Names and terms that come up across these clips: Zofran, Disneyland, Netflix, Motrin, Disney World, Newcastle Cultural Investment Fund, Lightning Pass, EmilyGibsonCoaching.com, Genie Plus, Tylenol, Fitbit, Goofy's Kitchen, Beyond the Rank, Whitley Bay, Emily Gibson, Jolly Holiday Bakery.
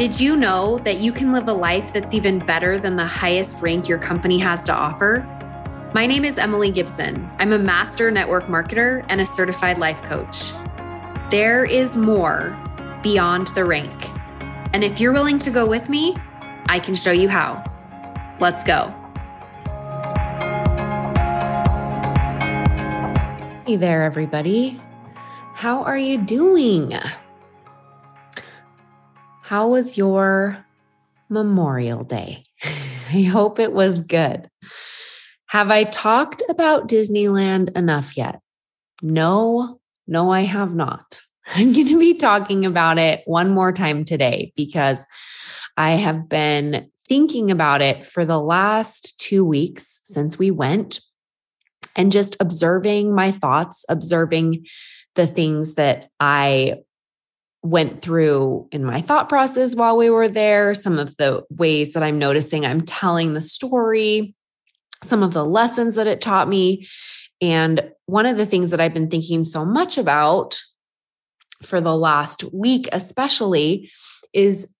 Did you know that you can live a life that's even better than the highest rank your company has to offer? My name is Emily Gibson. I'm a master network marketer and a certified life coach. There is more beyond the rank. And if you're willing to go with me, I can show you how. Let's go. Hey there, everybody. How are you doing? How was your Memorial Day? I hope it was good. Have I talked about Disneyland enough yet? No, I have not. I'm going to be talking about it one more time today because I have been thinking about it for the last 2 weeks since we went and just observing my thoughts, observing the things that I went through in my thought process while we were there, some of the ways that I'm noticing I'm telling the story, some of the lessons that it taught me. And one of the things that I've been thinking so much about for the last week, especially, is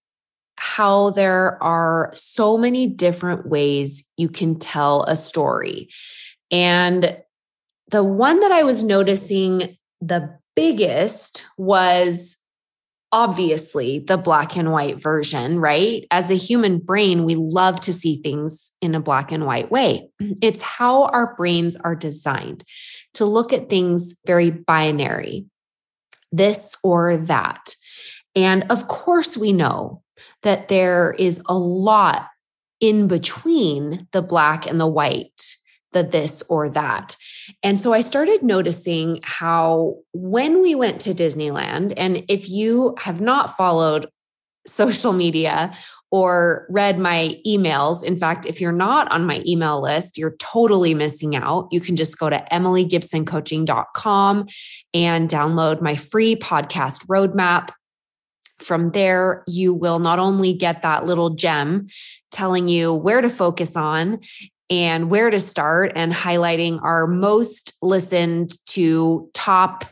how there are so many different ways you can tell a story. And the one that I was noticing the biggest was obviously the black and white version, right? As a human brain, we love to see things in a black and white way. It's how our brains are designed to look at things very binary, this or that. And of course, we know that there is a lot in between the black and the white, the this or that. And so I started noticing how when we went to Disneyland, and if you have not followed social media or read my emails, in fact, if you're not on my email list, you're totally missing out. You can just go to EmilyGibsonCoaching.com and download my free podcast roadmap. From there, you will not only get that little gem telling you where to focus on and where to start and highlighting our most listened to top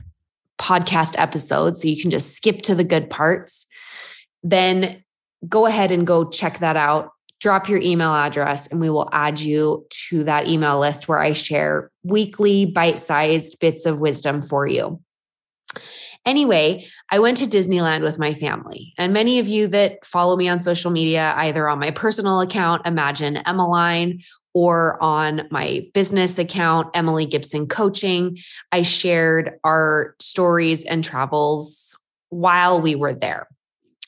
podcast episodes. So you can just skip to the good parts. Then go ahead and go check that out. Drop your email address and we will add you to that email list where I share weekly bite-sized bits of wisdom for you. Anyway, I went to Disneyland with my family, and many of you that follow me on social media, either on my personal account, Imagine Emmeline, or on my business account, Emily Gibson Coaching, I shared our stories and travels while we were there.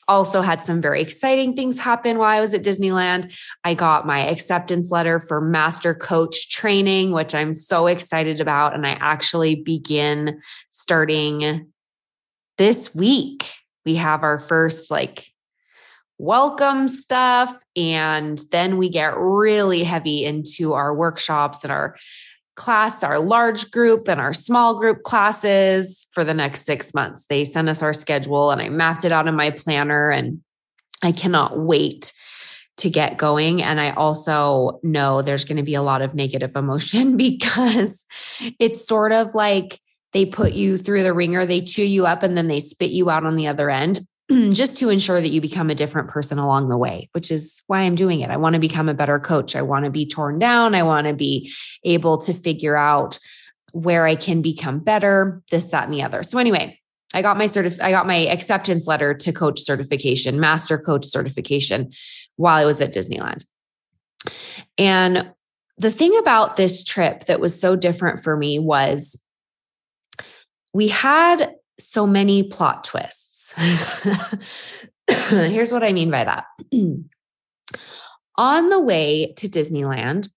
Also had some very exciting things happen while I was at Disneyland. I got my acceptance letter for master coach training, which I'm so excited about. And I actually begin starting this week. We have our first welcome stuff, and then we get really heavy into our workshops and our class, our large group and our small group classes for the next 6 months. They sent us our schedule and I mapped it out in my planner, and I cannot wait to get going. And I also know there's going to be a lot of negative emotion because it's sort of like they put you through the ringer, they chew you up, and then they spit you out on the other end just to ensure that you become a different person along the way, which is why I'm doing it. I want to become a better coach. I want to be torn down. I want to be able to figure out where I can become better, this, that, and the other. So anyway, I got my acceptance letter to coach certification, master coach certification, while I was at Disneyland. And the thing about this trip that was so different for me was we had so many plot twists. Here's what I mean by that. On the way to Disneyland,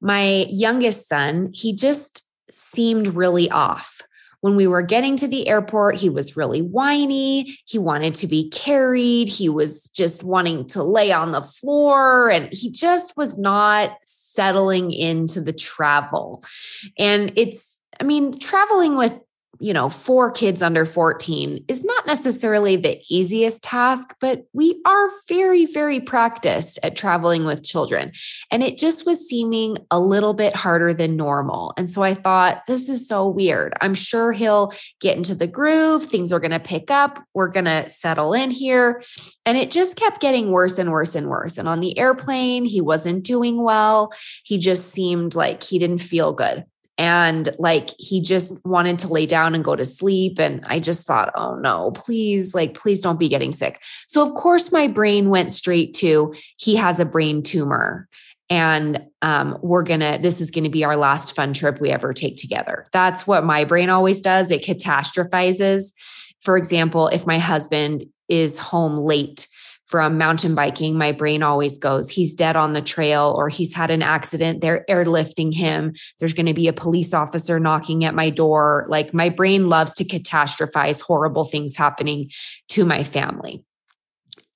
my youngest son, he just seemed really off. When we were getting to the airport, he was really whiny. He wanted to be carried. He was just wanting to lay on the floor, and he just was not settling into the travel. And traveling with you know, for kids under 14 is not necessarily the easiest task, but we are very, very practiced at traveling with children. And it just was seeming a little bit harder than normal. And so I thought, this is so weird. I'm sure he'll get into the groove. Things are going to pick up. We're going to settle in here. And it just kept getting worse and worse and worse. And on the airplane, he wasn't doing well. He just seemed like he didn't feel good. And like, he just wanted to lay down and go to sleep. And I just thought, oh no, please don't be getting sick. So of course my brain went straight to, he has a brain tumor and this is going to be our last fun trip we ever take together. That's what my brain always does. It catastrophizes. For example, if my husband is home late from mountain biking, my brain always goes, he's dead on the trail, or he's had an accident. They're airlifting him. There's going to be a police officer knocking at my door. Like, my brain loves to catastrophize horrible things happening to my family.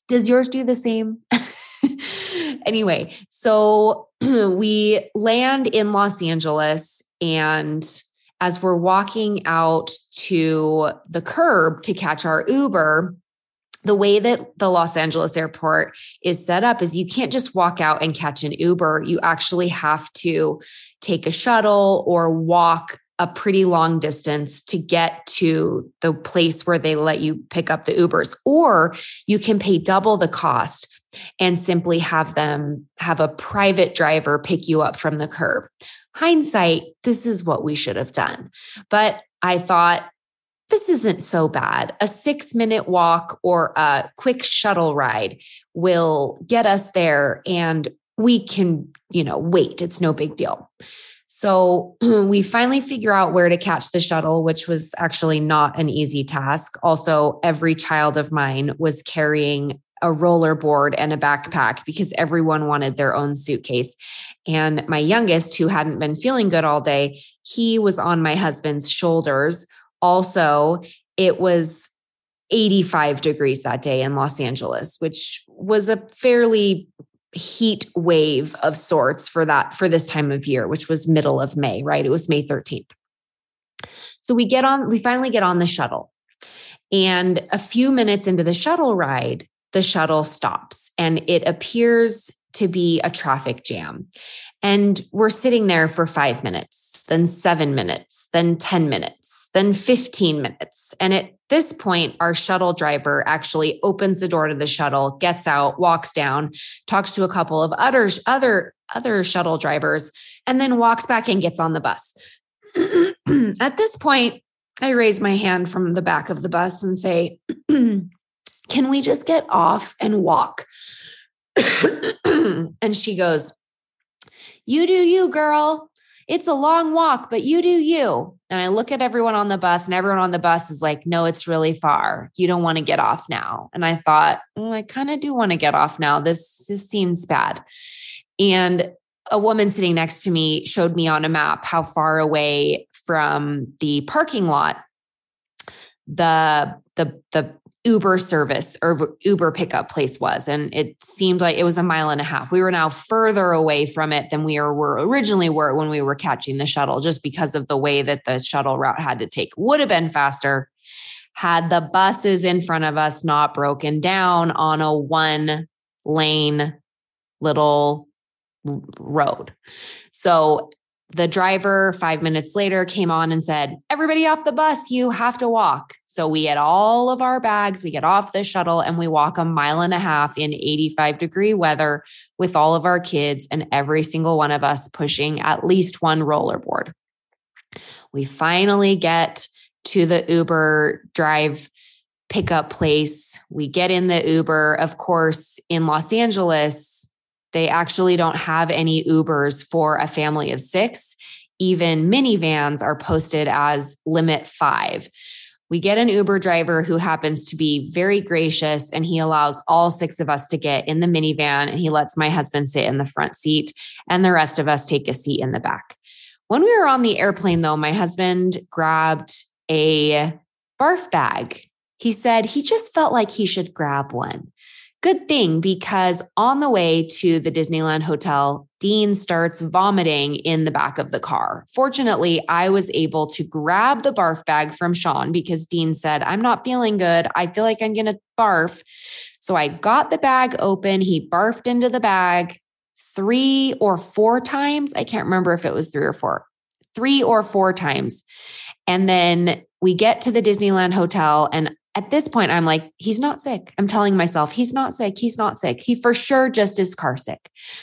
Does yours do the same? Anyway, so we land in Los Angeles, and as we're walking out to the curb to catch our Uber, the way that the Los Angeles airport is set up is you can't just walk out and catch an Uber. You actually have to take a shuttle or walk a pretty long distance to get to the place where they let you pick up the Ubers, or you can pay double the cost and simply have them have a private driver pick you up from the curb. Hindsight, this is what we should have done. But I thought, this isn't so bad. A 6-minute walk or a quick shuttle ride will get us there, and we can, wait. It's no big deal. So we finally figure out where to catch the shuttle, which was actually not an easy task. Also, every child of mine was carrying a rollerboard and a backpack because everyone wanted their own suitcase. And my youngest, who hadn't been feeling good all day, he was on my husband's shoulders. Also, it was 85 degrees that day in Los Angeles, which was a fairly heat wave of sorts for this time of year, which was middle of May, right? It was May 13th. So we finally get on the shuttle. And a few minutes into the shuttle ride, the shuttle stops, and it appears to be a traffic jam. And we're sitting there for 5 minutes, then 7 minutes, then 10 minutes. Then 15 minutes. And at this point, our shuttle driver actually opens the door to the shuttle, gets out, walks down, talks to a couple of other shuttle drivers, and then walks back and gets on the bus. At this point, I raise my hand from the back of the bus and say, "Can we just get off and walk?" And she goes, "You do you, girl. It's a long walk, but you do you." And I look at everyone on the bus, and everyone on the bus is like, "No, it's really far. You don't want to get off now." And I thought, I kind of do want to get off now. This seems bad. And a woman sitting next to me showed me on a map how far away from the parking lot the Uber service or Uber pickup place was. And it seemed like it was a mile and a half. We were now further away from it than we were originally when we were catching the shuttle, just because of the way that the shuttle route had to take. Would have been faster had the buses in front of us not broken down on a one-lane little road. So the driver 5 minutes later came on and said, "Everybody off the bus, you have to walk." So we had all of our bags, we get off the shuttle, and we walk a mile and a half in 85 degree weather with all of our kids and every single one of us pushing at least one rollerboard. We finally get to the Uber drive pickup place. We get in the Uber. Of course, in Los Angeles, they actually don't have any Ubers for a family of 6. Even minivans are posted as limit 5. We get an Uber driver who happens to be very gracious, and he allows all 6 of us to get in the minivan, and he lets my husband sit in the front seat and the rest of us take a seat in the back. When we were on the airplane, though, my husband grabbed a barf bag. He said he just felt like he should grab one. Good thing, because on the way to the Disneyland hotel, Dean starts vomiting in the back of the car. Fortunately, I was able to grab the barf bag from Sean because Dean said, "I'm not feeling good. I feel like I'm going to barf." So I got the bag open. He barfed into the bag 3 or 4 times. I can't remember if it was 3 or 4. 3 or 4 times. And then we get to the Disneyland hotel, and at this point, I'm like, he's not sick. I'm telling myself, he's not sick. He's not sick. He for sure just is car sick.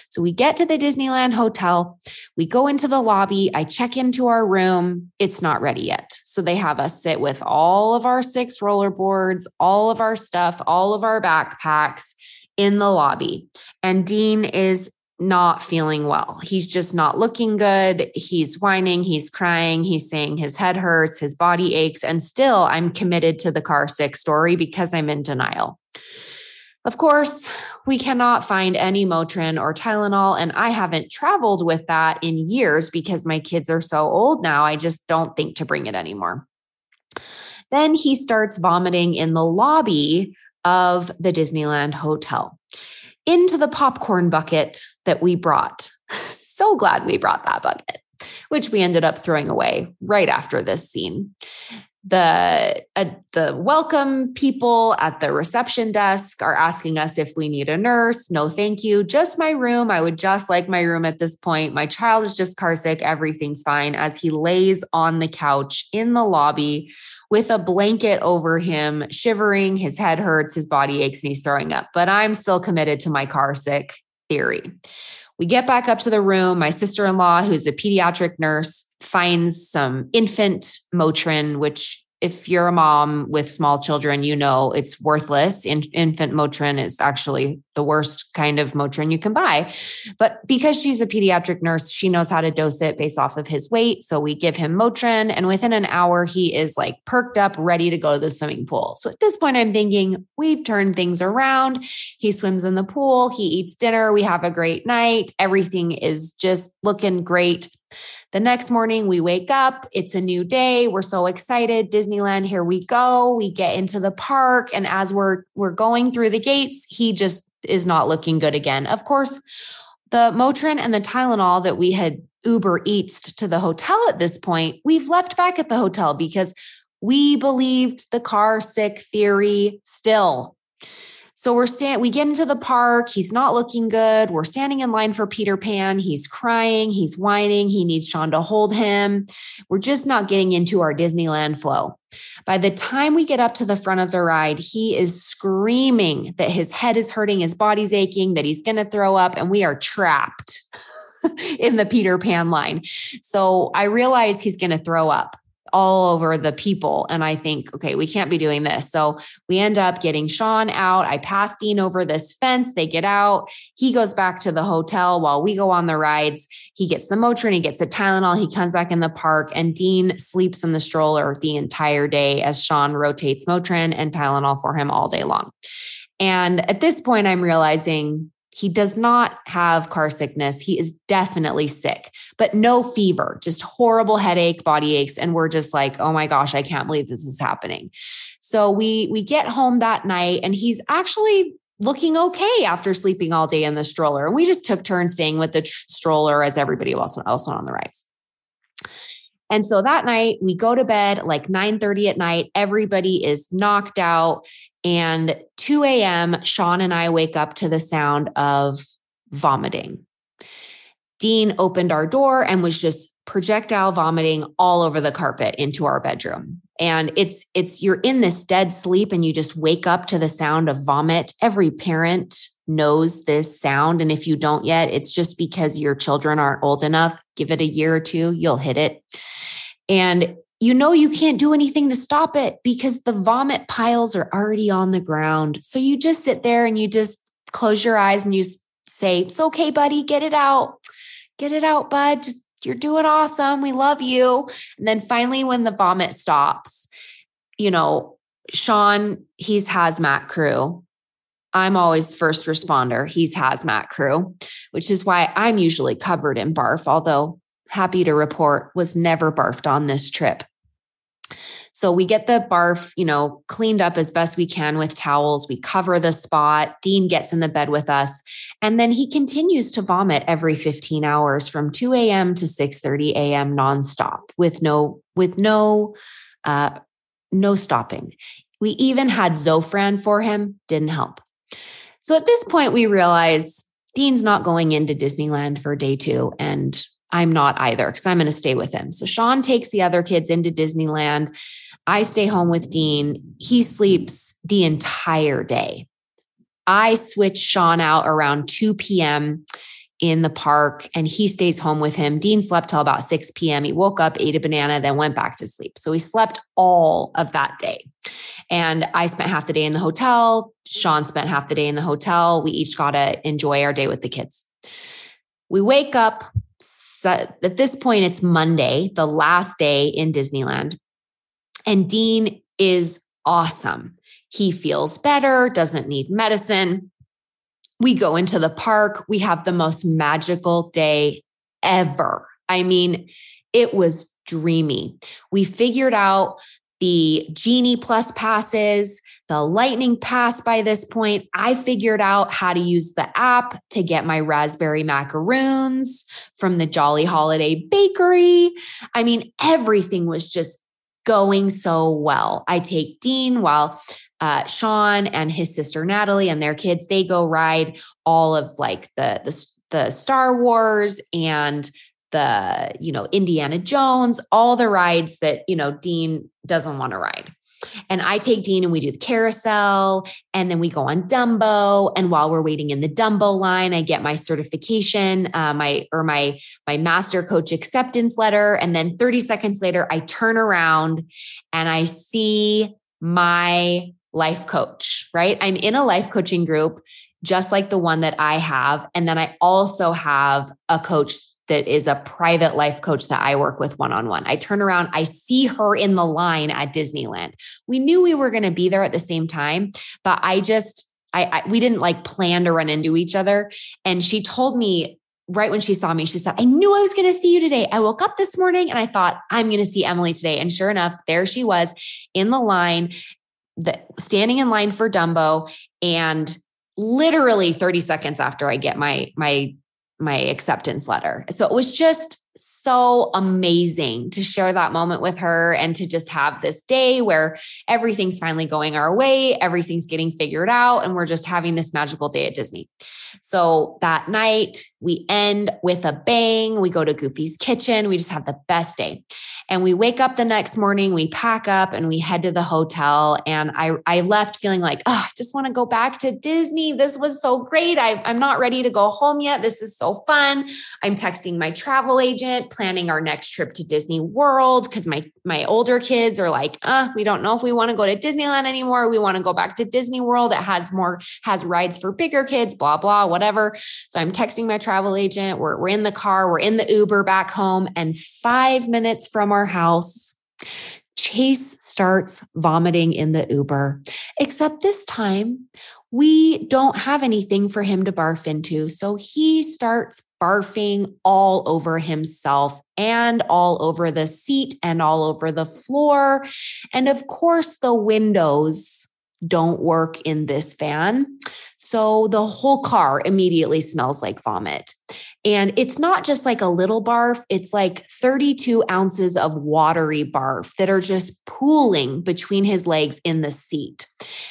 So we get to the Disneyland hotel. We go into the lobby. I check into our room. It's not ready yet. So they have us sit with all of our 6 rollerboards, all of our stuff, all of our backpacks in the lobby. And Dean is not feeling well. He's just not looking good. He's whining, he's crying, he's saying his head hurts, his body aches, and still I'm committed to the car sick story because I'm in denial. Of course, we cannot find any Motrin or Tylenol, and I haven't traveled with that in years because my kids are so old now. I just don't think to bring it anymore. Then he starts vomiting in the lobby of the Disneyland hotel, into the popcorn bucket that we brought. So glad we brought that bucket, which we ended up throwing away right after this scene. The welcome people at the reception desk are asking us if we need a nurse. No, thank you. Just my room. I would just like my room at this point. My child is just car sick. Everything's fine. As he lays on the couch in the lobby with a blanket over him, shivering, his head hurts, his body aches, and he's throwing up. But I'm still committed to my car sick theory. We get back up to the room. My sister-in-law, who's a pediatric nurse, finds some infant Motrin, which if you're a mom with small children, you know it's worthless. Infant Motrin is actually the worst kind of Motrin you can buy. But because she's a pediatric nurse, she knows how to dose it based off of his weight. So we give him Motrin, and within an hour, he is like perked up, ready to go to the swimming pool. So at this point, I'm thinking, we've turned things around. He swims in the pool. He eats dinner. We have a great night. Everything is just looking great. The next morning we wake up, it's a new day. We're so excited. Disneyland, here we go. We get into the park. And as we're going through the gates, he just is not looking good again. Of course, the Motrin and the Tylenol that we had Uber Eats to the hotel at this point, we've left back at the hotel because we believed the car sick theory still. So we get into the park. He's not looking good. We're standing in line for Peter Pan. He's crying. He's whining. He needs Sean to hold him. We're just not getting into our Disneyland flow. By the time we get up to the front of the ride, he is screaming that his head is hurting, his body's aching, that he's going to throw up, and we are trapped in the Peter Pan line. So I realize he's going to throw up all over the people. And I think, okay, we can't be doing this. So we end up getting Sean out. I pass Dean over this fence. They get out. He goes back to the hotel while we go on the rides. He gets the Motrin. He gets the Tylenol. He comes back in the park, and Dean sleeps in the stroller the entire day as Sean rotates Motrin and Tylenol for him all day long. And at this point, I'm realizing he does not have car sickness. He is definitely sick, but no fever, just horrible headache, body aches. And we're just like, oh my gosh, I can't believe this is happening. So we get home that night, and he's actually looking okay after sleeping all day in the stroller. And we just took turns staying with the stroller as everybody else went on the rides. And so that night we go to bed like 9:30 at night. Everybody is knocked out. And 2 a.m., Sean and I wake up to the sound of vomiting. Dean opened our door and was just projectile vomiting all over the carpet into our bedroom. And it's you're in this dead sleep and you just wake up to the sound of vomit. Every parent knows this sound. And if you don't yet, it's just because your children aren't old enough. Give it a year or two, you'll hit it. And you know you can't do anything to stop it because the vomit piles are already on the ground. So you just sit there and you just close your eyes and you say, "It's okay, buddy, get it out. Get it out, bud. Just, you're doing awesome. We love you." And then finally, when the vomit stops, you know, Sean, he's hazmat crew. I'm always first responder. He's hazmat crew, which is why I'm usually covered in barf, although happy to report was never barfed on this trip. So we get the barf, cleaned up as best we can with towels. We cover the spot. Dean gets in the bed with us. And then he continues to vomit every 15 hours from 2 a.m. to 6:30 a.m. nonstop with no stopping. We even had Zofran for him. Didn't help. So at this point, we realize Dean's not going into Disneyland for day two, and I'm not either because I'm going to stay with him. So Sean takes the other kids into Disneyland. I stay home with Dean. He sleeps the entire day. I switch Sean out around 2 p.m. in the park, and he stays home with him. Dean slept till about 6 p.m. He woke up, ate a banana, then went back to sleep. So he slept all of that day. And I spent half the day in the hotel. Sean spent half the day in the hotel. We each got to enjoy our day with the kids. We wake up. So at this point, it's Monday, the last day in Disneyland. And Dean is awesome. He feels better, doesn't need medicine. We go into the park. We have the most magical day ever. I mean, it was dreamy. We figured out the Genie Plus passes, the Lightning Pass by this point. I figured out how to use the app to get my raspberry macaroons from the Jolly Holiday Bakery. I mean, everything was just going so well. I take Dean while Sean and his sister Natalie and their kids, they go ride all of like the Star Wars and the, Indiana Jones, all the rides that, Dean doesn't want to ride. And I take Dean and we do the carousel, and then we go on Dumbo. And while we're waiting in the Dumbo line, I get my certification, my master coach acceptance letter. And then 30 seconds later, I turn around and I see my life coach, right? I'm in a life coaching group, just like the one that I have. And then I also have a coach that is a private life coach that I work with one-on-one. I turn around, I see her in the line at Disneyland. We knew we were going to be there at the same time, but we didn't like plan to run into each other. And she told me right when she saw me, she said, I knew I was going to see you today. I woke up this morning and I thought, I'm going to see Emily today. And sure enough, there she was in the line, standing in line for Dumbo. And literally 30 seconds after I get my acceptance letter. So it was just so amazing to share that moment with her and to just have this day where everything's finally going our way, everything's getting figured out, and we're just having this magical day at Disney. So that night, we end with a bang. We go to Goofy's Kitchen. We just have the best day. And we wake up the next morning, we pack up and we head to the hotel. And I left feeling like, oh, I just want to go back to Disney. This was so great. I'm not ready to go home yet. This is so fun. I'm texting my travel agent, planning our next trip to Disney World, because my older kids are like, we don't know if we want to go to Disneyland anymore. We want to go back to Disney World. It has rides for bigger kids, blah, blah, whatever. So I'm texting my travel agent. We're in the car. We're in the Uber back home. And 5 minutes from our house, Chase starts vomiting in the Uber, except this time we don't have anything for him to barf into. So he starts barfing all over himself and all over the seat and all over the floor. And of course, the windows don't work in this van. So the whole car immediately smells like vomit. And it's not just like a little barf. It's like 32 ounces of watery barf that are just pooling between his legs in the seat.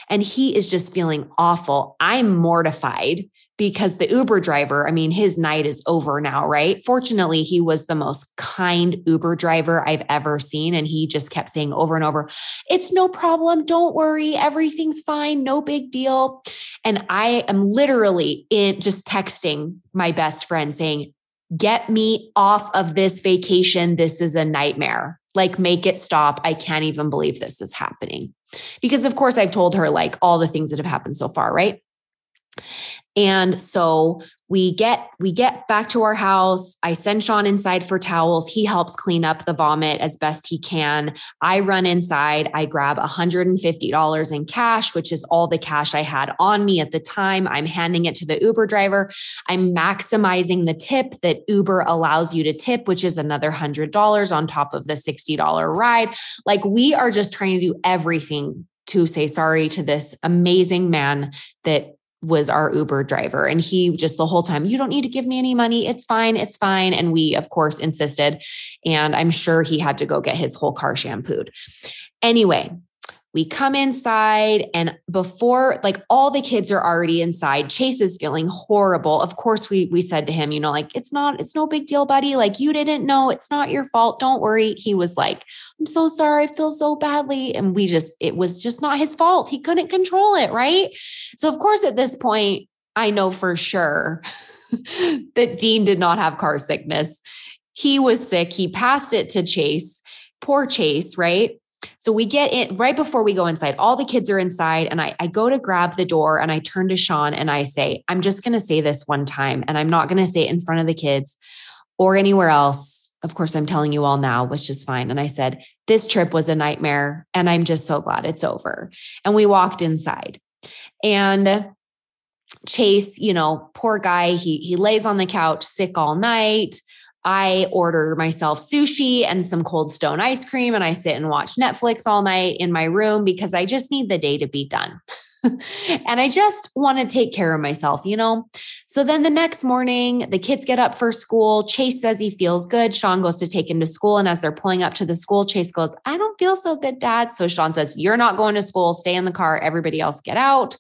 And he is just feeling awful. I'm mortified because the Uber driver, I mean, his night is over now, right? Fortunately, he was the most kind Uber driver I've ever seen. And he just kept saying over and over, it's no problem. Don't worry. Everything's fine. No big deal. And I am literally just texting my best friend saying, get me off of this vacation. This is a nightmare. Like, make it stop. I can't even believe this is happening. Because of course I've told her like all the things that have happened so far, right? And so we get back to our house. I send Sean inside for towels. He helps clean up the vomit as best he can. I run inside. I grab $150 in cash, which is all the cash I had on me at the time. I'm handing it to the Uber driver. I'm maximizing the tip that Uber allows you to tip, which is another $100 on top of the $60 ride. Like, we are just trying to do everything to say sorry to this amazing man that was our Uber driver. And he just the whole time, you don't need to give me any money. It's fine. It's fine. And we, of course, insisted. And I'm sure he had to go get his whole car shampooed. Anyway, we come inside, and before, like, all the kids are already inside. Chase is feeling horrible. Of course, we said to him, you know, like, it's no big deal, buddy. Like, you didn't know, it's not your fault. Don't worry. He was like, I'm so sorry. I feel so badly. And it was just not his fault. He couldn't control it. Right. So of course, at this point, I know for sure that Dean did not have car sickness. He was sick. He passed it to Chase. Poor Chase. Right. So we get it right before we go inside. All the kids are inside, and I go to grab the door, and I turn to Sean and I say, I'm just going to say this one time, and I'm not going to say it in front of the kids or anywhere else. Of course, I'm telling you all now, which is fine. And I said, this trip was a nightmare, and I'm just so glad it's over. And we walked inside, and Chase, you know, poor guy, he lays on the couch sick all night. I order myself sushi and some Cold Stone ice cream, and I sit and watch Netflix all night in my room because I just need the day to be done. And I just want to take care of myself, you know? So then the next morning, the kids get up for school. Chase says he feels good. Sean goes to take him to school. And as they're pulling up to the school, Chase goes, I don't feel so good, Dad. So Sean says, you're not going to school. Stay in the car. Everybody else get out.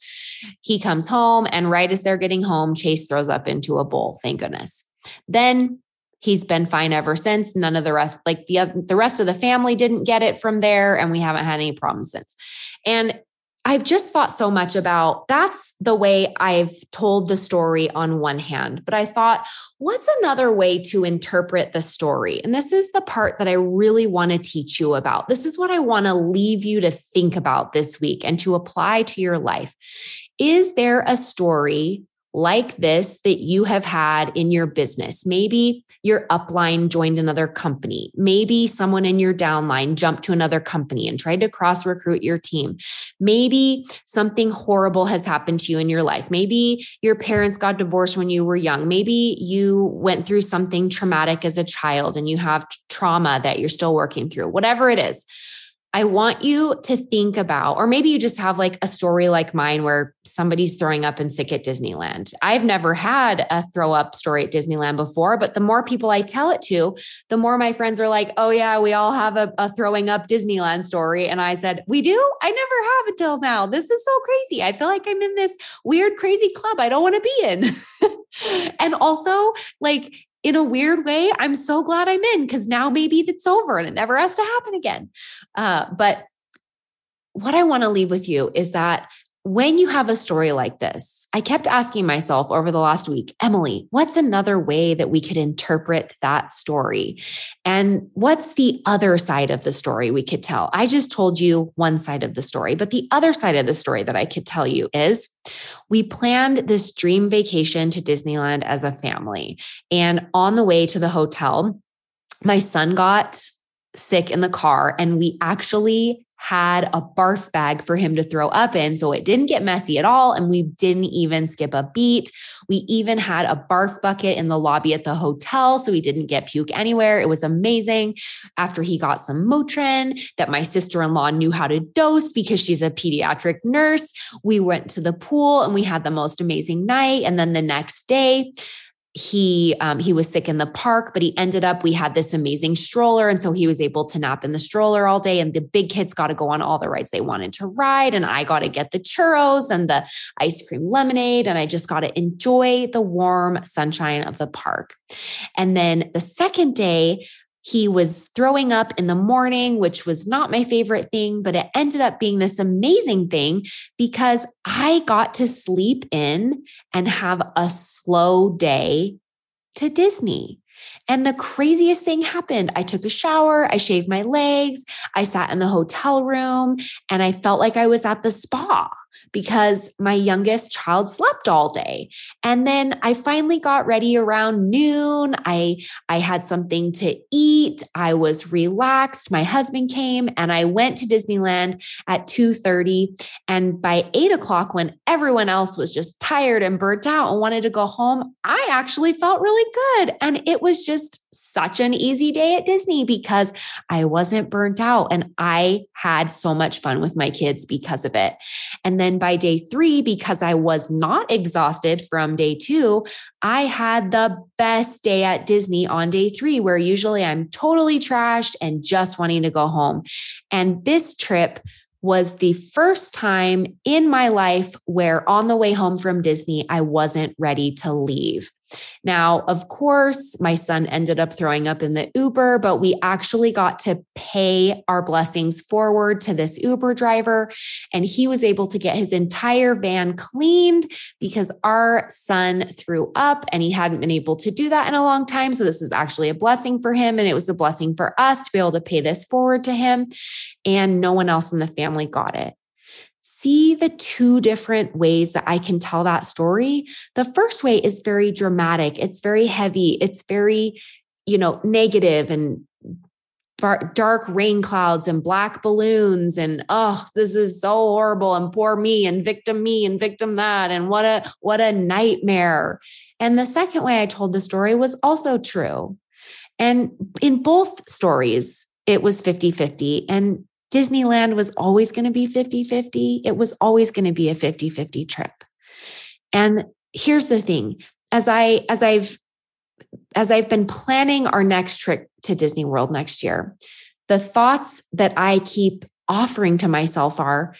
He comes home. And right as they're getting home, Chase throws up into a bowl. Thank goodness. Then he's been fine ever since. None of the rest, like the rest of the family didn't get it from there, and we haven't had any problems since. And I've just thought so much about, that's the way I've told the story on one hand, but I thought, what's another way to interpret the story? And this is the part that I really want to teach you about. This is what I want to leave you to think about this week and to apply to your life. Is there a story like this that you have had in your business? Maybe your upline joined another company. Maybe someone in your downline jumped to another company and tried to cross-recruit your team. Maybe something horrible has happened to you in your life. Maybe your parents got divorced when you were young. Maybe you went through something traumatic as a child and you have trauma that you're still working through, whatever it is. I want you to think about, or maybe you just have like a story like mine where somebody's throwing up and sick at Disneyland. I've never had a throw up story at Disneyland before, but the more people I tell it to, the more my friends are like, oh yeah, we all have a throwing up Disneyland story. And I said, we do? I never have until now. This is so crazy. I feel like I'm in this weird, crazy club I don't want to be in. And also, like, in a weird way, I'm so glad I'm in, because now maybe that's over and it never has to happen again. But what I want to leave with you is that when you have a story like this, I kept asking myself over the last week, Emily, what's another way that we could interpret that story? And what's the other side of the story we could tell? I just told you one side of the story, but the other side of the story that I could tell you is, we planned this dream vacation to Disneyland as a family. And on the way to the hotel, my son got sick in the car, and we actually had a barf bag for him to throw up in. So it didn't get messy at all. And we didn't even skip a beat. We even had a barf bucket in the lobby at the hotel, so he didn't get puke anywhere. It was amazing. After he got some Motrin that my sister-in-law knew how to dose because she's a pediatric nurse, we went to the pool and we had the most amazing night. And then the next day, he was sick in the park, but we had this amazing stroller. And so he was able to nap in the stroller all day. And the big kids got to go on all the rides they wanted to ride. And I got to get the churros and the ice cream lemonade. And I just got to enjoy the warm sunshine of the park. And then the second day, he was throwing up in the morning, which was not my favorite thing, but it ended up being this amazing thing because I got to sleep in and have a slow day to Disney. And the craziest thing happened. I took a shower, I shaved my legs, I sat in the hotel room, and I felt like I was at the spa. because my youngest child slept all day. And then I finally got ready around noon. I had something to eat. I was relaxed. My husband came and I went to Disneyland at 2:30. And by 8 o'clock, when everyone else was just tired and burnt out and wanted to go home, I actually felt really good. And it was just such an easy day at Disney because I wasn't burnt out and I had so much fun with my kids because of it. And then by day 3, because I was not exhausted from day 2, I had the best day at Disney on day 3, where usually I'm totally trashed and just wanting to go home. And this trip was the first time in my life where on the way home from Disney, I wasn't ready to leave. Now, of course, my son ended up throwing up in the Uber, but we actually got to pay our blessings forward to this Uber driver. And he was able to get his entire van cleaned because our son threw up and he hadn't been able to do that in a long time. So this is actually a blessing for him. And it was a blessing for us to be able to pay this forward to him. And no one else in the family got it. See the two different ways that I can tell that story. The first way is very dramatic. It's very heavy. It's very, negative and dark rain clouds and black balloons and, oh, this is so horrible and poor me and victim that. And what a nightmare. And the second way I told the story was also true. And in both stories, it was 50-50. And Disneyland was always going to be 50-50. It was always going to be a 50-50 trip. And here's the thing, as I've been planning our next trip to Disney World next year, the thoughts that I keep offering to myself are,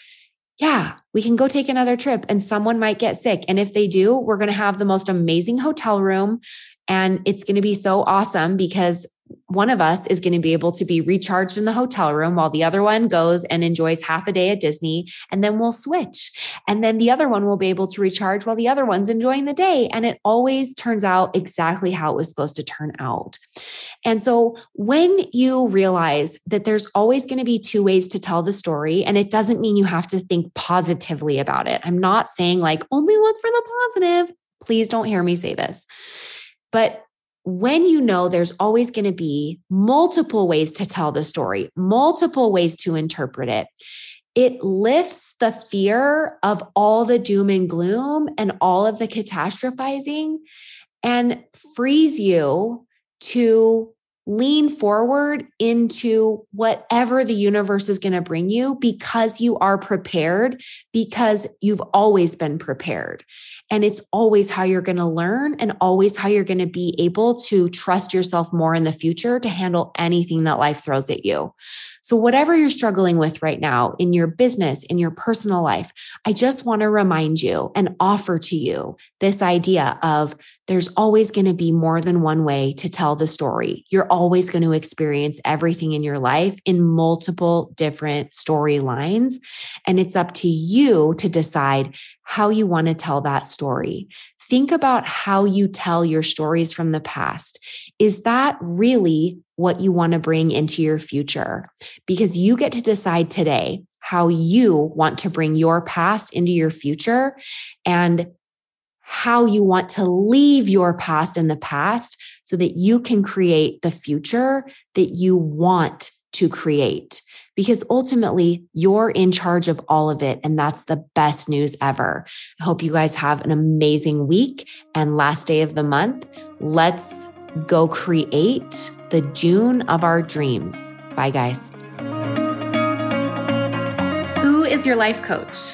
yeah, we can go take another trip and someone might get sick. And if they do, we're going to have the most amazing hotel room. And it's going to be so awesome because one of us is going to be able to be recharged in the hotel room while the other one goes and enjoys half a day at Disney. And then we'll switch. And then the other one will be able to recharge while the other one's enjoying the day. And it always turns out exactly how it was supposed to turn out. And so when you realize that there's always going to be two ways to tell the story, and it doesn't mean you have to think positively about it. I'm not saying only look for the positive. Please don't hear me say this. But when you know there's always going to be multiple ways to tell the story, multiple ways to interpret it, it lifts the fear of all the doom and gloom and all of the catastrophizing and frees you to lean forward into whatever the universe is going to bring you because you are prepared, because you've always been prepared. And it's always how you're going to learn and always how you're going to be able to trust yourself more in the future to handle anything that life throws at you. So whatever you're struggling with right now in your business, in your personal life, I just want to remind you and offer to you this idea of there's always going to be more than one way to tell the story. You're always going to experience everything in your life in multiple different storylines. And it's up to you to decide how you want to tell that story. Think about how you tell your stories from the past. Is that really what you want to bring into your future? Because you get to decide today how you want to bring your past into your future and how you want to leave your past in the past so that you can create the future that you want to create. Because ultimately, you're in charge of all of it. And that's the best news ever. I hope you guys have an amazing week and last day of the month. Let's go create the June of our dreams. Bye, guys. Who is your life coach?